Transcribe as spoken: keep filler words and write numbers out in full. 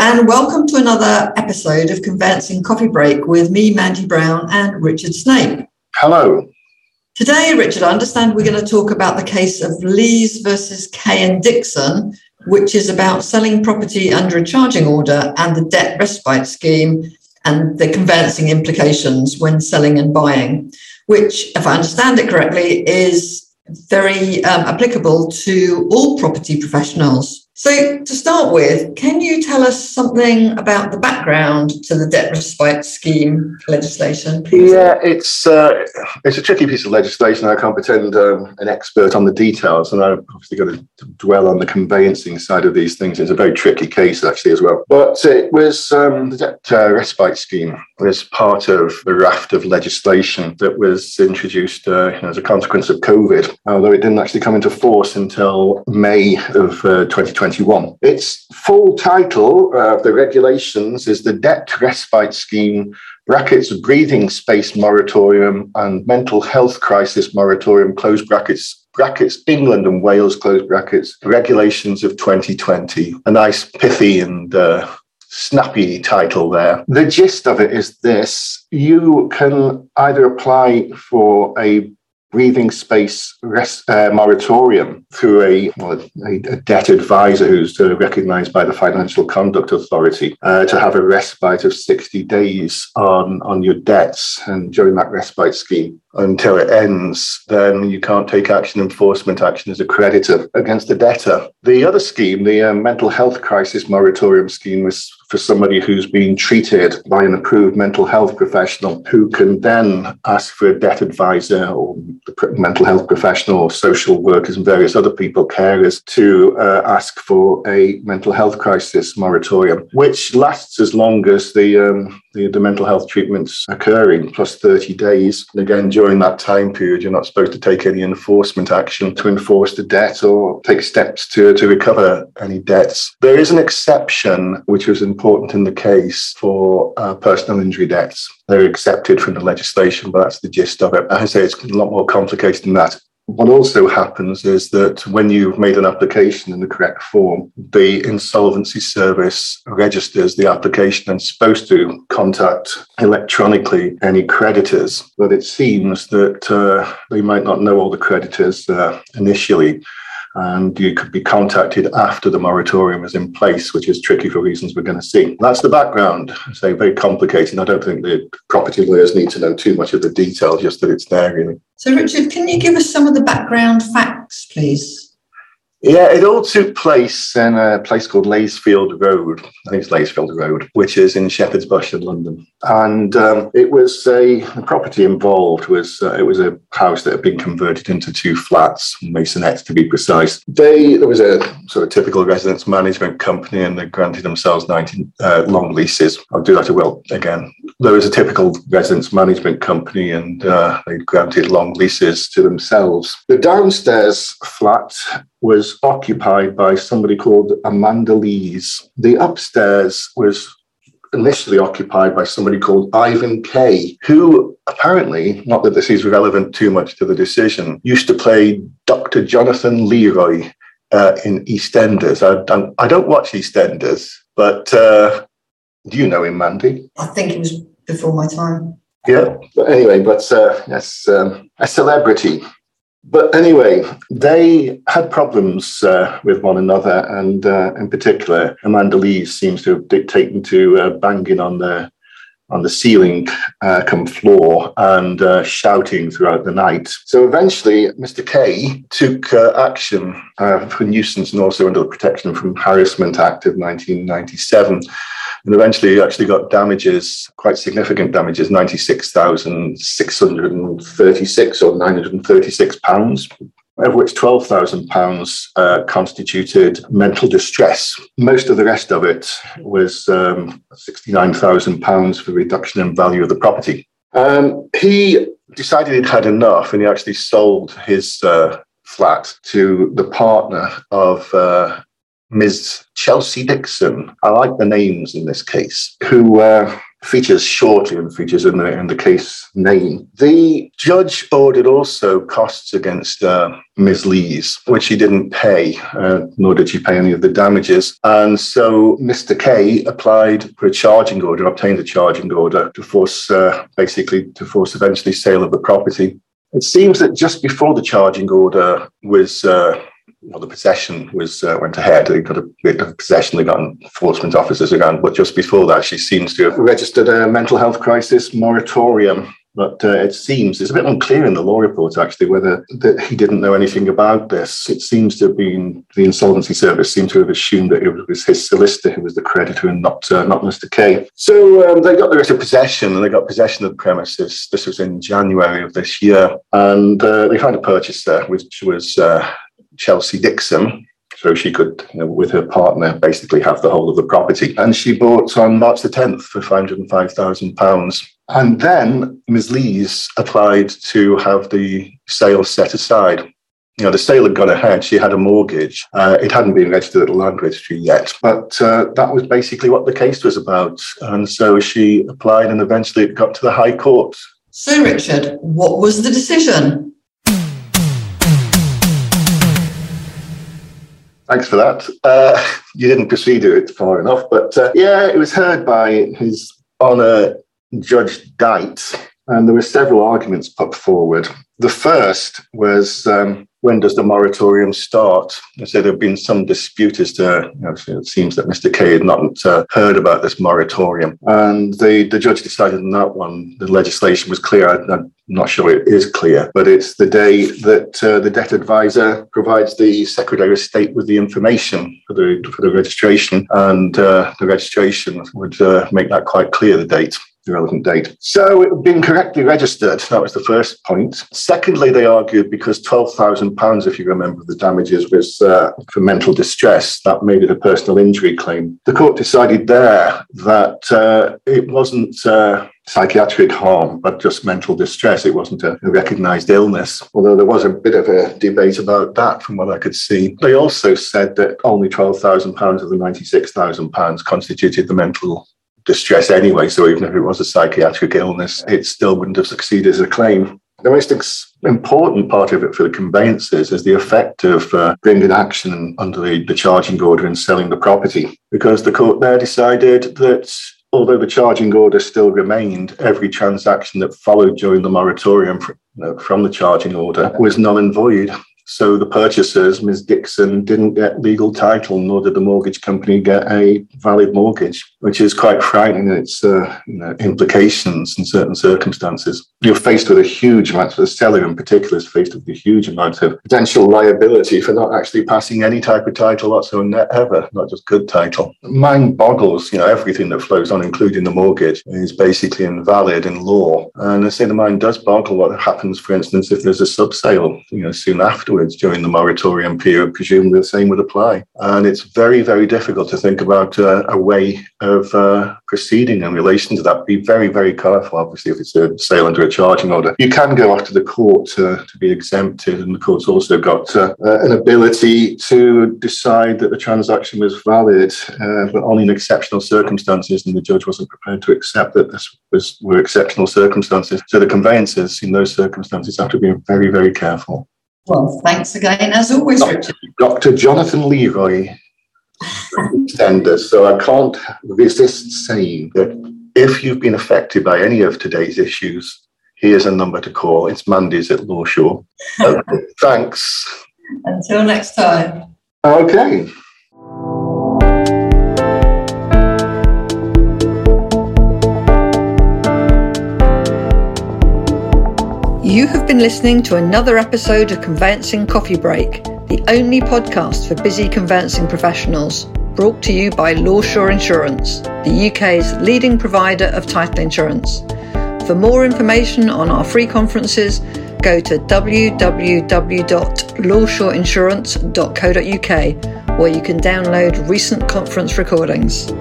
and welcome to another episode of Conveyancing Coffee Break with me, Mandy Brown, and Richard Snape. Hello. Today, Richard, I understand we're going to talk about the case of Lees versus Kay and Dixon, which is about selling property under a charging order and the debt respite scheme and the conveyancing implications when selling and buying, which, if I understand it correctly, is very um, applicable to all property professionals. So to start with, can you tell us something about the background to the debt respite scheme legislation, please? Yeah, it's uh, it's a tricky piece of legislation. I can't pretend um, an expert on the details, and I'm obviously going to dwell on the conveyancing side of these things. It's a very tricky case, actually, as well. But it was um, the debt uh, respite scheme was part of the raft of legislation that was introduced uh, as a consequence of COVID, although it didn't actually come into force until May of uh, twenty twenty. Its full title uh, of the regulations is the Debt Respite Scheme, brackets breathing space moratorium and mental health crisis moratorium, close brackets, brackets England and Wales, close brackets, regulations of twenty twenty. A nice pithy and uh, snappy title there. The gist of it is this: you can either apply for a breathing space rest, uh, moratorium through a, well, a, a debt advisor who's uh, recognised by the Financial Conduct Authority uh, to have a respite of sixty days on, on your debts, and during that respite scheme until it ends, then you can't take action, enforcement action as a creditor against the debtor. The other scheme, the uh, mental health crisis moratorium scheme, was for somebody who's been treated by an approved mental health professional who can then ask for a debt advisor or the mental health professional, social workers and various other people, carers, to uh, ask for a mental health crisis moratorium, which lasts as long as the, um, the, the mental health treatment's occurring, plus thirty days. And again, during that time period, you're not supposed to take any enforcement action to enforce the debt or take steps to, to recover any debts. There is an exception, which was in important in the case for uh, personal injury debts. They're accepted from the legislation, but that's the gist of it. I say it's a lot more complicated than that. What also happens is that when you've made an application in the correct form, the Insolvency Service registers the application and is supposed to contact electronically any creditors. But it seems that uh, they might not know all the creditors uh, initially. And you could be contacted after the moratorium is in place, which is tricky for reasons we're going to see. That's the background. I say very complicated. I don't think the property lawyers need to know too much of the detail, just that it's there, really. So, Richard, can you give us some of the background facts, please? Yeah, it all took place in a place called Laysfield Road. I think it's Laysfield Road, which is in Shepherd's Bush in London. And um, it was a the property involved was uh, it was a house that had been converted into two flats, masonettes to be precise. They there was a sort of typical residence management company, and they granted themselves nineteen uh, long leases. I'll do that a well again. There was a typical residence management company, and uh, they granted long leases to themselves. The downstairs flat was occupied by somebody called Amanda Lees. The upstairs was initially occupied by somebody called Ivan Kaye, who apparently, not that this is relevant too much to the decision, used to play Doctor Jonathan Leroy uh, in EastEnders. I don't, I don't watch EastEnders, but uh, do you know him, Mandy? I think it was before my time. Yeah, but anyway, but uh, that's um, a celebrity. But anyway, they had problems uh, with one another, and uh, in particular, Amanda Lees seems to have taken to uh, banging on the on the ceiling uh, cum floor and uh, shouting throughout the night. So eventually, Mister Kaye took uh, action uh, for nuisance and also under the Protection from Harassment Act of nineteen ninety-seven. And eventually, he actually got damages, quite significant damages, ninety-six thousand six hundred thirty-six or nine hundred thirty-six pounds. Of which twelve thousand pounds uh, constituted mental distress. Most of the rest of it was um, sixty-nine thousand pounds for reduction in value of the property. Um, he decided he'd had enough, and he actually sold his uh, flat to the partner of uh, Miz Chelsea Dixon. I like the names in this case, who... Uh, features shortly and features in the in the case name. The judge ordered also costs against uh, Miz Lees, which she didn't pay, uh, nor did she pay any of the damages. And so Mister Kaye applied for a charging order, obtained a charging order to force, uh, basically to force eventually sale of the property. It seems that just before the charging order was, uh, well, the possession was uh, went ahead. They got a bit of possession. They got enforcement officers around, but just before that, she seems to have registered a mental health crisis moratorium. But uh, it seems, it's a bit unclear in the law report, actually, whether that he didn't know anything about this. It seems to have been, the Insolvency Service seemed to have assumed that it was his solicitor who was the creditor and not uh, not Mister Kaye. So um, they got the rest of possession, and they got possession of the premises. This was in January of this year. And uh, they found a purchaser, which was uh, Chelsea Dixon. So she could, you know, with her partner, basically have the whole of the property. And she bought on March the tenth for five hundred five thousand pounds. And then Miz Lees applied to have the sale set aside. You know, the sale had gone ahead. She had a mortgage. Uh, it hadn't been registered at the Land Registry yet. But uh, that was basically what the case was about. And so she applied, and eventually it got to the High Court. So, Richard, what was the decision? Thanks for that. Uh, you didn't proceed to it far enough, but uh, yeah, it was heard by His Honour Judge Dight, and there were several arguments put forward. The first was, um, when does the moratorium start? I said there had been some dispute as to, you know, it seems that Mister Kaye had not uh, heard about this moratorium. And the, the judge decided on that one, the legislation was clear. I, I'm not sure it is clear, but it's the day that uh, the debt advisor provides the Secretary of State with the information for the, for the registration, and uh, the registration would uh, make that quite clear, the date. The relevant date. So it had been correctly registered. That was the first point. Secondly, they argued because twelve thousand pounds, if you remember, the damages was uh, for mental distress. That made it a personal injury claim. The court decided there that uh, it wasn't uh, psychiatric harm, but just mental distress. It wasn't a recognised illness, although there was a bit of a debate about that from what I could see. They also said that only twelve thousand pounds of the ninety-six thousand pounds constituted the mental distress anyway, so even if it was a psychiatric illness, it still wouldn't have succeeded as a claim. The most ex- important part of it for the conveyancers is the effect of uh, bringing action under the, the charging order and selling the property, because the court there decided that although the charging order still remained, every transaction that followed during the moratorium from, you know, from the charging order was null and void. So the purchasers, Miz Dixon, didn't get legal title, nor did the mortgage company get a valid mortgage, which is quite frightening in its uh, you know, implications in certain circumstances. You're faced with a huge amount, the seller in particular is faced with a huge amount of potential liability for not actually passing any type of title whatsoever, not just good title. Mind boggles, you know, everything that flows on, including the mortgage, is basically invalid in law. And I say the mind does boggle what happens, for instance, if there's a sub-sale, you know, soon afterwards. During the moratorium period, presumably the same would apply. And it's very, very difficult to think about uh, a way of uh, proceeding in relation to that. Be very, very careful, obviously, if it's a sale under a charging order. You can go after the court uh, to be exempted, and the court's also got uh, uh, an ability to decide that the transaction was valid, uh, but only in exceptional circumstances, and the judge wasn't prepared to accept that this was were exceptional circumstances. So the conveyancers in those circumstances have to be very, very careful. Well, thanks again, as always, Doctor Richard. Doctor Jonathan Leroy, EastEnders. So I can't resist saying that if you've been affected by any of today's issues, here's a number to call. It's Mondays at Lawsure. Okay, thanks. Until next time. Okay. You have been listening to another episode of Conveyancing Coffee Break, the only podcast for busy conveyancing professionals, brought to you by Lawsure Insurance, the U K's leading provider of title insurance. For more information on our free conferences, go to w w w dot lawsure insurance dot co dot u k, where you can download recent conference recordings.